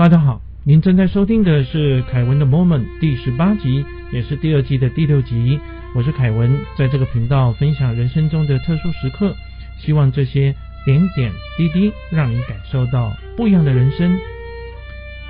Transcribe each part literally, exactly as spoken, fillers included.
大家好，您正在收听的是凯文的 Moment 第十八集，也是第二季的第六集。我是凯文，在这个频道分享人生中的特殊时刻，希望这些点点滴滴让你感受到不一样的人生。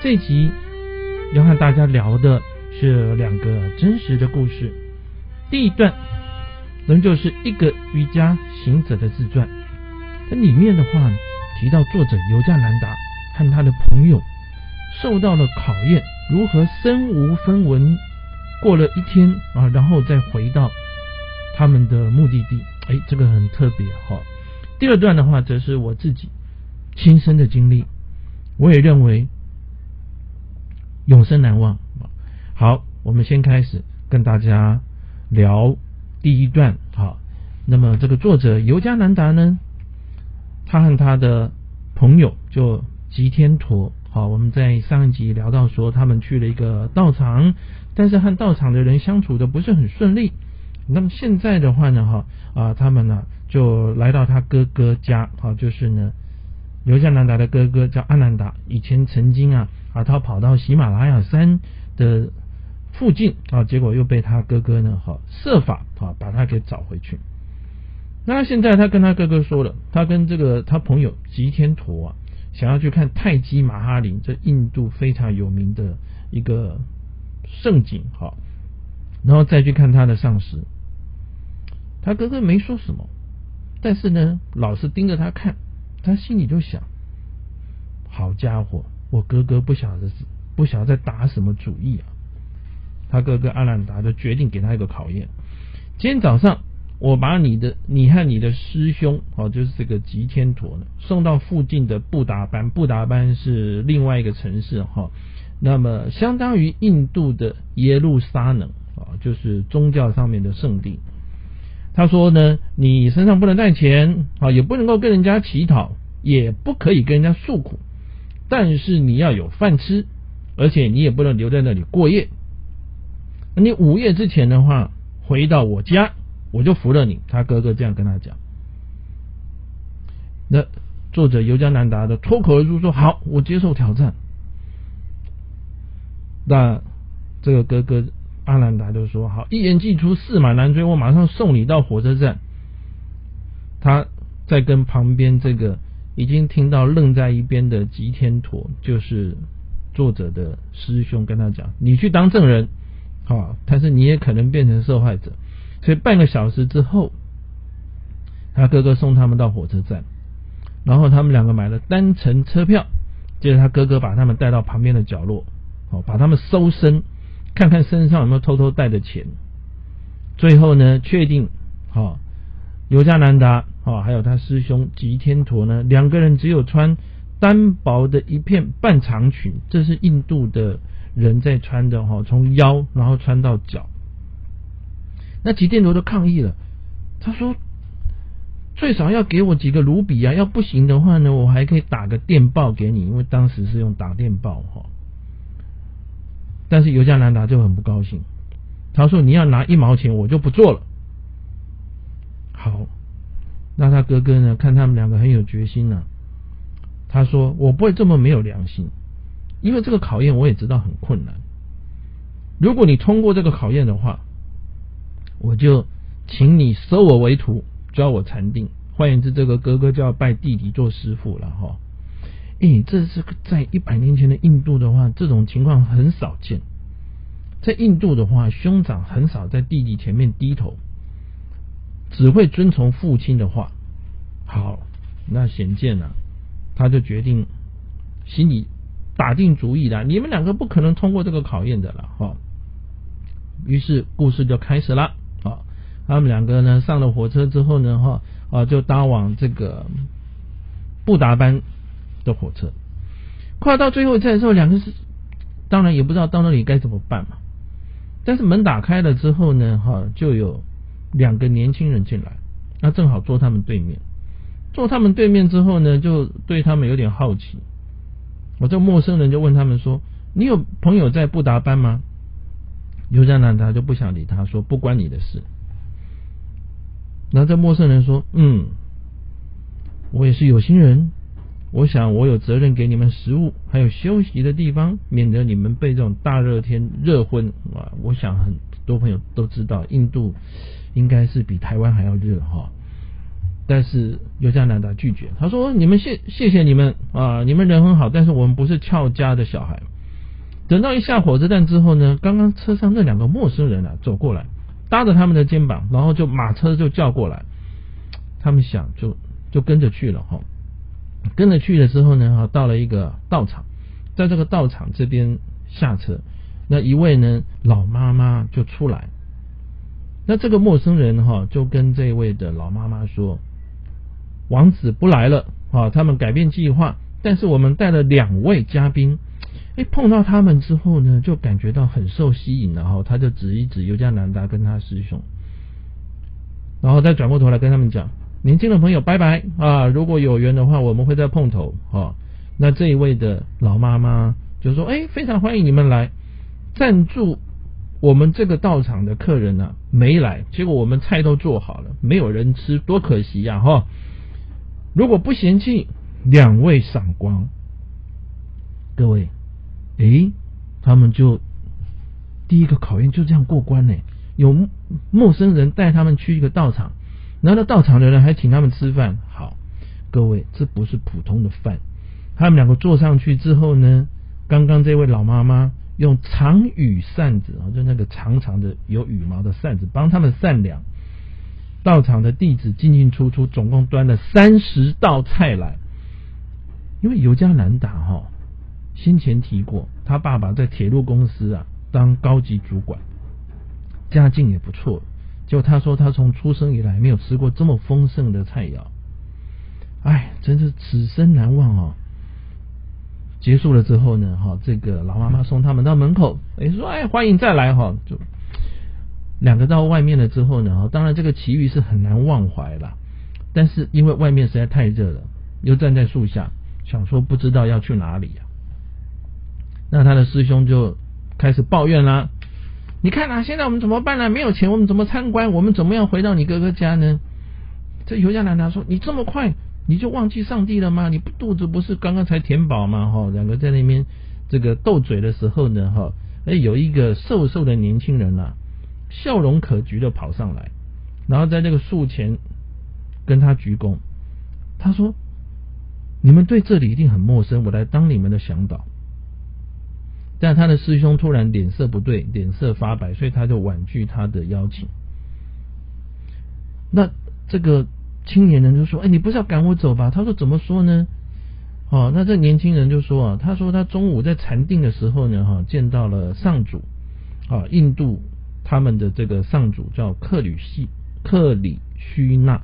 这集要和大家聊的是两个真实的故事。第一段仍旧是一个瑜伽行者的自传，它里面的话提到作者尤加南达和他的朋友受到了考验，如何身无分文过了一天啊，然后再回到他们的目的地。哎，这个很特别哈、哦。第二段的话，则是我自己亲身的经历，我也认为永生难忘。好，我们先开始跟大家聊第一段。好，那么这个作者尤加南达呢，他和他的朋友就吉天陀。好，我们在上一集聊到说他们去了一个道场，但是和道场的人相处的不是很顺利。那么现在的话呢，哈、啊、他们呢就来到他哥哥家，好、啊，就是呢尤加南达的哥哥叫阿南达，以前曾经啊啊他跑到喜马拉雅山的附近啊，结果又被他哥哥呢哈、啊、设法啊把他给找回去。那现在他跟他哥哥说了，他跟这个他朋友吉天陀啊，想要去看泰姬玛哈陵，这印度非常有名的一个胜景，好，然后再去看他的上师。他哥哥没说什么，但是呢老是盯着他看，他心里就想，好家伙，我哥哥不晓得不晓得在打什么主意啊。他哥哥阿兰达就决定给他一个考验，今天早上我把你的你和你的师兄，哦，就是这个吉天陀呢，送到附近的布达班。布达班是另外一个城市，哈、哦，那么相当于印度的耶路撒冷，啊、哦，就是宗教上面的圣地。他说呢，你身上不能带钱，啊、哦，也不能够跟人家乞讨，也不可以跟人家诉苦，但是你要有饭吃，而且你也不能留在那里过夜。你午夜之前的话，回到我家，我就服了你。他哥哥这样跟他讲。那作者尤加南达的脱口而出说，好，我接受挑战。那这个哥哥阿南达就说，好，一言既出，驷马难追，我马上送你到火车站。他在跟旁边这个已经听到愣在一边的吉天陀，就是作者的师兄，跟他讲，你去当证人啊，但是你也可能变成受害者。所以半个小时之后，他哥哥送他们到火车站，然后他们两个买了单程车票。接着他哥哥把他们带到旁边的角落，哦，把他们搜身，看看身上有没有偷偷带的钱。最后呢，确定，哦，尤加南达，哦，还有他师兄吉天陀呢，两个人只有穿单薄的一片半长裙，这是印度的人在穿的，哦，从腰然后穿到脚。那吉天陀都抗议了，他说最少要给我几个卢比啊，要不行的话呢，我还可以打个电报给你，因为当时是用打电报哈。但是尤加南达就很不高兴，他说你要拿一毛钱，我就不做了。好，那他哥哥呢，看他们两个很有决心啊，他说我不会这么没有良心，因为这个考验我也知道很困难，如果你通过这个考验的话，我就请你收我为徒，教我禅定。换言之，这个哥哥就要拜弟弟做师父了哈。哎，这是在一百年前的印度的话，这种情况很少见。在印度的话，兄长很少在弟弟前面低头，只会遵从父亲的话。好，那显见啊，他就决定心里打定主意了，你们两个不可能通过这个考验的了哈。于是故事就开始了。他们两个呢上了火车之后呢，哈啊就搭往这个布达班的火车。快到最后站的时候，两个是当然也不知道到那里该怎么办嘛。但是门打开了之后呢，哈就有两个年轻人进来，那正好坐他们对面。坐他们对面之后呢，就对他们有点好奇。我这陌生人就问他们说：“你有朋友在布达班吗？”尤加南达就不想理他，说：“不关你的事。”然后这陌生人说，嗯，我也是有心人，我想我有责任给你们食物，还有休息的地方，免得你们被这种大热天热昏。哇，我想很多朋友都知道，印度应该是比台湾还要热哈。但是尤加南达拒绝，他说：“你们谢谢谢你们啊，你们人很好，但是我们不是俏家的小孩。”等到一下火车站之后呢，刚刚车上那两个陌生人啊走过来，搭着他们的肩膀，然后就马车就叫过来，他们想就就跟着去了哈。跟着去的时候呢，到了一个道场，在这个道场这边下车，那一位呢老妈妈就出来，那这个陌生人哈就跟这位的老妈妈说，王子不来了啊，他们改变计划，但是我们带了两位嘉宾，哎，碰到他们之后呢，就感觉到很受吸引了哈，他就指一指尤加南达跟他师兄，然后再转过头来跟他们讲。年轻的朋友拜拜啊！如果有缘的话我们会再碰头啊。那这一位的老妈妈就说，哎，非常欢迎你们来，赞助我们这个道场的客人啊没来，结果我们菜都做好了，没有人吃，多可惜啊哈！如果不嫌弃，两位赏光。各位，哎，他们就第一个考验就这样过关呢。有陌生人带他们去一个道场，然后到场的人还请他们吃饭。好，各位，这不是普通的饭。他们两个坐上去之后呢，刚刚这位老妈妈用长羽扇子，就那个长长的有羽毛的扇子，帮他们扇凉。到场的弟子进进出出，总共端了三十道菜来。因为尤加南达哈，先前提过，他爸爸在铁路公司啊当高级主管，家境也不错。就他说他从出生以来没有吃过这么丰盛的菜肴，哎，真是此生难忘哦。结束了之后呢，哈，这个老妈妈送他们到门口，哎，说哎欢迎再来哈，就两个到外面了之后呢，当然这个奇遇是很难忘怀啦，但是因为外面实在太热了，又站在树下想说不知道要去哪里啊，那他的师兄就开始抱怨啦。你看啊，现在我们怎么办呢、啊？没有钱，我们怎么参观？我们怎么样回到你哥哥家呢？这尤加南达说：“你这么快你就忘记上帝了吗？你不肚子不是刚刚才填饱吗？”哈、哦，两个在那边这个斗嘴的时候呢，哈、哦，哎，有一个瘦瘦的年轻人啊，笑容可掬的跑上来，然后在那个树前跟他鞠躬。他说：“你们对这里一定很陌生，我来当你们的向导。”但他的师兄突然脸色不对，脸色发白，所以他就婉拒他的邀请。那这个青年人就说：“哎，你不是要赶我走吧？”他说：“怎么说呢？”哦，那这年轻人就说：“啊，他说他中午在禅定的时候呢，哈、哦，见到了上主，啊、哦，印度他们的这个上主叫克里希克里希那。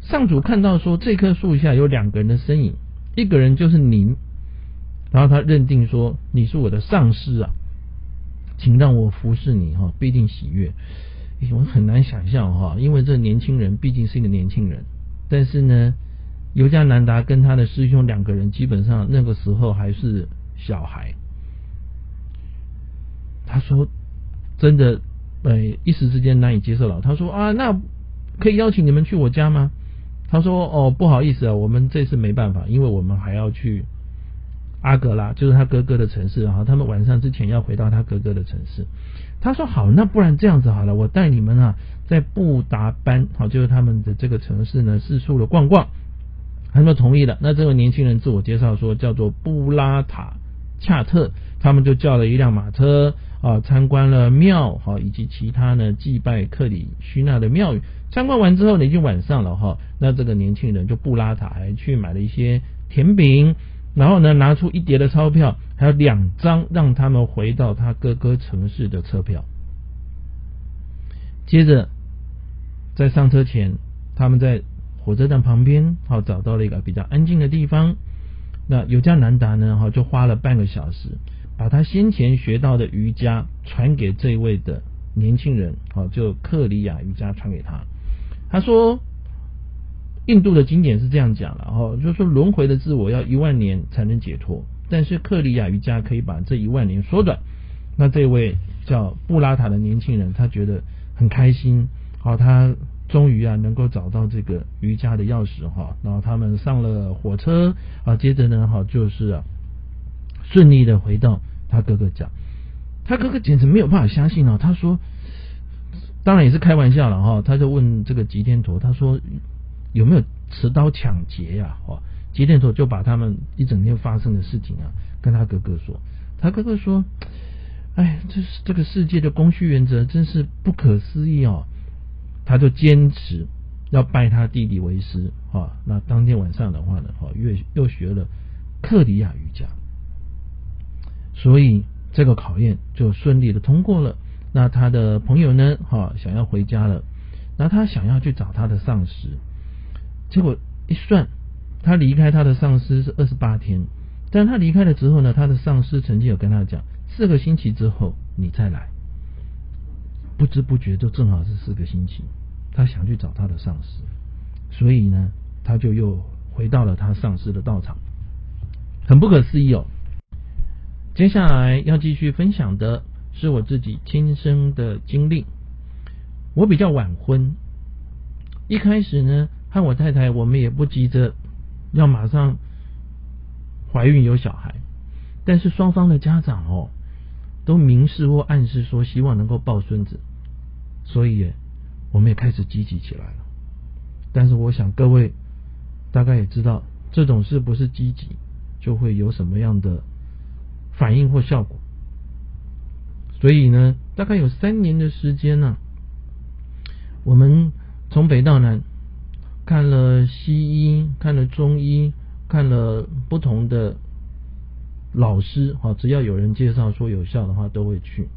上主看到说这棵树下有两个人的身影，一个人就是您。”然后他认定说，你是我的上师啊，请让我服侍你哈，必定喜悦。我很难想象哈，因为这年轻人毕竟是一个年轻人，但是呢，尤加南达跟他的师兄两个人基本上那个时候还是小孩。他说真的，呃，一时之间难以接受了。他说啊，那可以邀请你们去我家吗？他说哦，不好意思啊，我们这次没办法，因为我们还要去阿格拉，就是他哥哥的城市啊，他们晚上之前要回到他哥哥的城市。他说好，那不然这样子好了，我带你们啊在布达班，好，就是他们的这个城市呢四处的逛逛。他们同意了。那这个年轻人自我介绍说叫做布拉塔恰特，他们就叫了一辆马车啊，参观了庙哈以及其他呢祭拜克里希那的庙宇。参观完之后呢，已经晚上了哈，那这个年轻人就布拉塔还去买了一些甜饼。然后呢，拿出一叠的钞票，还有两张让他们回到他哥哥城市的车票。接着，在上车前，他们在火车站旁边，好找到了一个比较安静的地方。那尤加南达呢，哈就花了半个小时，把他先前学到的瑜伽传给这位的年轻人，好就克里亚瑜伽传给他。他说，印度的经典是这样讲了哈，就是说轮回的自我要一万年才能解脱，但是克里亚瑜伽可以把这一万年缩短。那这位叫布拉塔的年轻人，他觉得很开心，好，他终于啊能够找到这个瑜伽的钥匙哈、啊，然后他们上了火车啊，接着呢哈、啊、就是啊顺利的回到他哥哥家，他哥哥简直没有办法相信啊，他说，当然也是开玩笑了哈、啊，他就问这个吉天陀，他说有没有持刀抢劫呀、啊？哈、啊，吉天陀就把他们一整天发生的事情啊跟他哥哥说，他哥哥说，哎，这是这个世界的供需原则真是不可思议哦。他就坚持要拜他弟弟为师啊。那当天晚上的话呢，哈，又又学了克里亚瑜伽，所以这个考验就顺利的通过了。那他的朋友呢，哈，想要回家了，那他想要去找他的上师，结果一算，他离开他的上师是二十八天，但他离开了之后呢，他的上师曾经有跟他讲，四个星期之后你再来。不知不觉就正好是四个星期，他想去找他的上司，所以呢他就又回到了他上司的道场，很不可思议哦。接下来要继续分享的是我自己亲身的经历。我比较晚婚，一开始呢和我太太我们也不急着要马上怀孕有小孩，但是双方的家长哦都明示或暗示说希望能够抱孙子，所以我们也开始积极起来了。但是我想各位大概也知道，这种事不是积极就会有什么样的反应或效果。所以呢大概有三年的时间呢、啊，我们从北到南看了西医，看了中医，看了不同的老师，只要有人介绍说有效的话都会去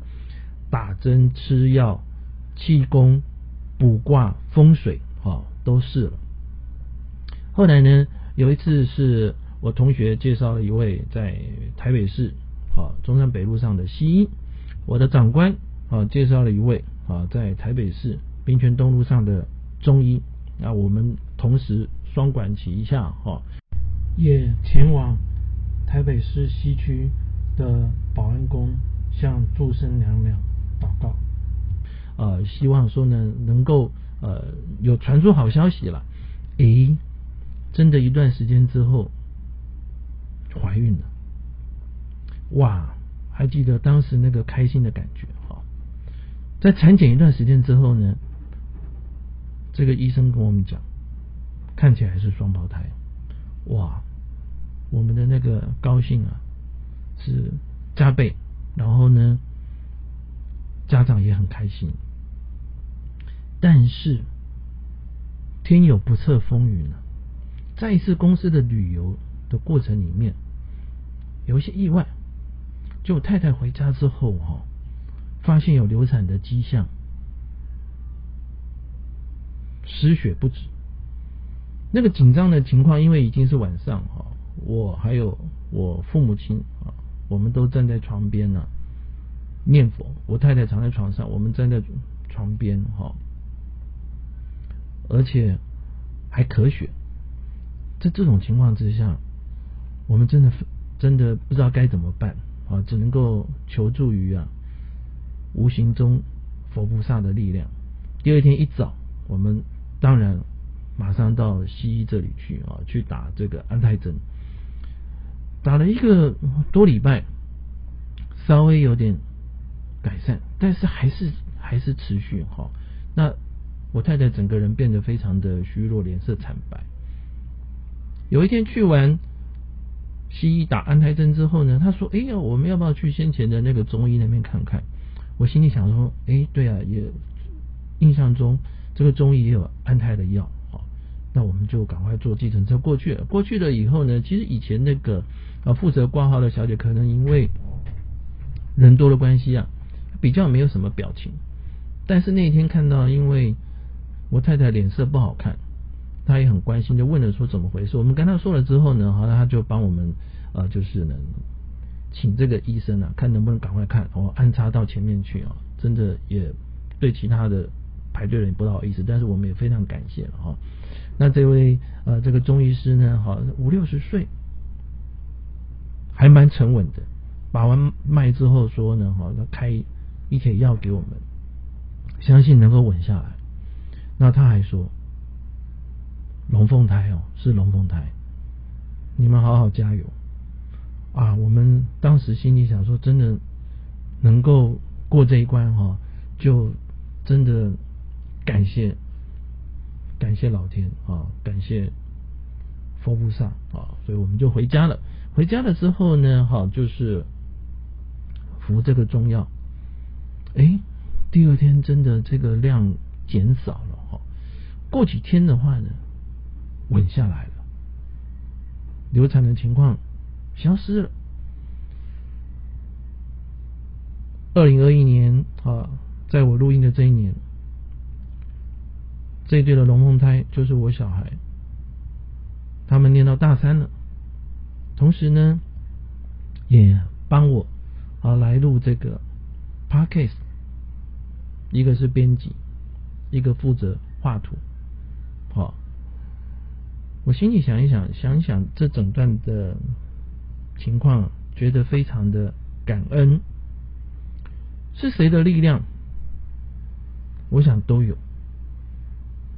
打针、吃药、气功、卜卦、风水都试了。后来呢有一次是我同学介绍了一位在台北市中山北路上的西医，我的长官介绍了一位在台北市民权东路上的中医，那我们同时双管齐下也前往台北市西区的保安宫向祝生娘娘祷告，呃，希望说呢能够呃有传出好消息了。诶，真的一段时间之后怀孕了，哇！还记得当时那个开心的感觉哈、哦。在产检一段时间之后呢，这个医生跟我们讲，看起来是双胞胎，哇！我们的那个高兴啊是加倍，然后呢家长也很开心。但是天有不测风云啊，在一次公司的旅游的过程里面有一些意外，就太太回家之后哦，发现有流产的迹象，失血不止。那个紧张的情况，因为已经是晚上哦，我还有我父母亲啊，我们都站在床边呢、啊、念佛。我太太躺在床上，我们站在床边哈，而且还咳血。在这种情况之下，我们真的真的不知道该怎么办啊，只能够求助于啊无形中佛菩萨的力量。第二天一早，我们当然马上到西医这里去啊，去打这个安胎针。打了一个多礼拜，稍微有点改善，但是还是还是持续哈、哦。那我太太整个人变得非常的虚弱，脸色惨白。有一天去完西医打安胎针之后呢，他说：“哎呀，我们要不要去先前的那个中医那边看看？”我心里想说：“哎，对啊，也印象中这个中医也有安胎的药。”那我们就赶快坐计程车过去了。过去了以后呢，其实以前那个啊负责挂号的小姐，可能因为人多的关系啊，比较没有什么表情。但是那一天看到，因为我太太脸色不好看，她也很关心，就问了说怎么回事。我们跟她说了之后呢，好，她就帮我们呃，就是呢，请这个医生啊，看能不能赶快看，哦，安插到前面去啊、哦。真的也对其他的排队人也不好意思，但是我们也非常感谢了哈、哦。那这位呃这个中医师呢，好五六十岁，还蛮沉稳的。把完脉之后说呢，好、哦、开一帖药给我们，相信能够稳下来。那他还说龙凤胎哦，是龙凤胎，你们好好加油啊！我们当时心里想说，真的能够过这一关哈、哦，就真的感谢感谢老天啊，感谢佛菩萨啊！所以我们就回家了。回家了之后呢，哈、啊，就是服这个中药，哎，第二天真的这个量减少了哈、哦。过几天的话呢，稳下来了，流产的情况消失了。二零二一年啊，在我录音的这一年，这一对的龙凤胎就是我小孩，他们念到大三了，同时呢，也帮我啊来录这个 podcast， 一个是编辑，一个负责画图，好、啊。我心里想一想，想一想这整段的情况，觉得非常的感恩。是谁的力量？我想都有。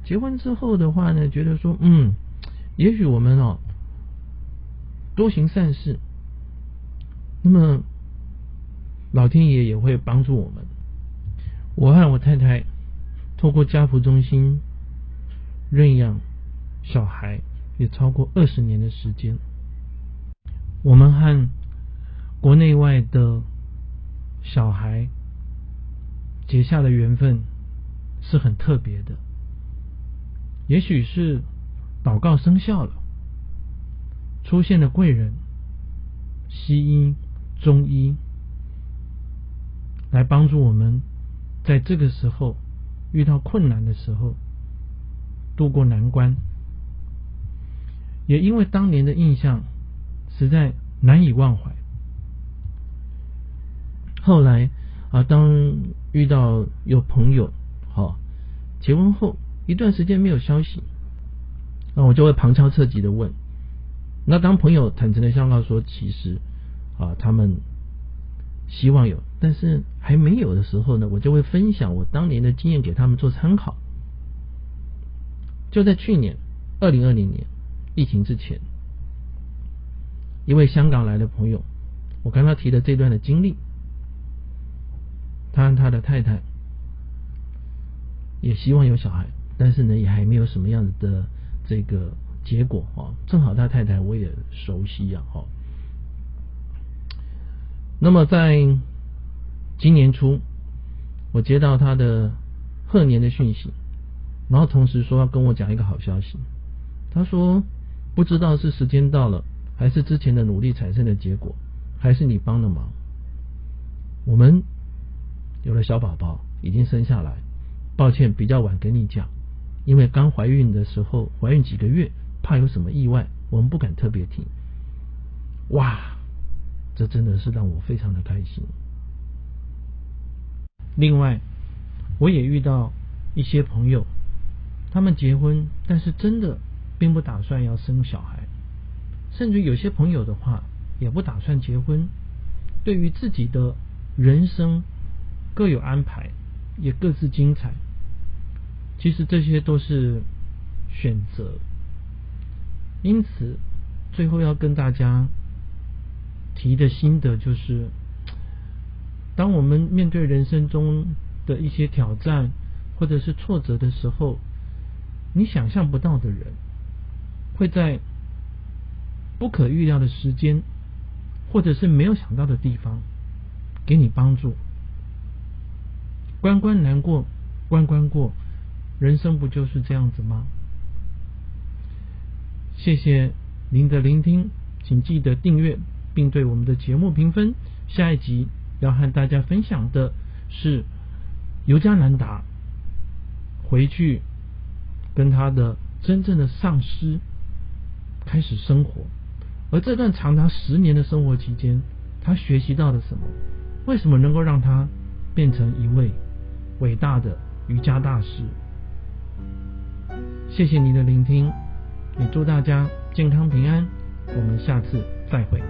结婚之后的话呢，觉得说，嗯，也许我们哦多行善事，那么老天爷也会帮助我们。我和我太太透过家扶中心认养小孩。也超过二十年的时间，我们和国内外的小孩结下的缘分是很特别的，也许是祷告生效了，出现了贵人，西医、中医来帮助我们在这个时候遇到困难的时候度过难关。也因为当年的印象实在难以忘怀，后来啊，当遇到有朋友好、哦、结婚后一段时间没有消息，那我就会旁敲侧击的问。那当朋友坦诚的相告说，其实啊他们希望有，但是还没有的时候呢，我就会分享我当年的经验给他们做参考。就在去年二零二零年。疫情之前，一位香港来的朋友，我跟他提了这段的经历，他和他的太太也希望有小孩，但是呢也还没有什么样子的这个结果、哦、正好他太太我也熟悉啊、哦、那么在今年初我接到他的贺年的讯息，然后同时说要跟我讲一个好消息。他说不知道是时间到了，还是之前的努力产生的结果，还是你帮的忙，我们有了小宝宝，已经生下来，抱歉比较晚跟你讲，因为刚怀孕的时候，怀孕几个月，怕有什么意外，我们不敢特别提。哇，这真的是让我非常的开心。另外我也遇到一些朋友，他们结婚，但是真的并不打算要生小孩，甚至有些朋友的话也不打算结婚，对于自己的人生各有安排，也各自精彩。其实这些都是选择，因此最后要跟大家提的心得就是，当我们面对人生中的一些挑战或者是挫折的时候，你想象不到的人会在不可预料的时间或者是没有想到的地方给你帮助。关关难过关关过，人生不就是这样子吗？谢谢您的聆听，请记得订阅并对我们的节目评分。下一集要和大家分享的是尤加南达回去跟他的真正的上师开始生活，而这段长达十年的生活期间，他学习到了什么？为什么能够让他变成一位伟大的瑜伽大师？谢谢您的聆听，也祝大家健康平安，我们下次再会。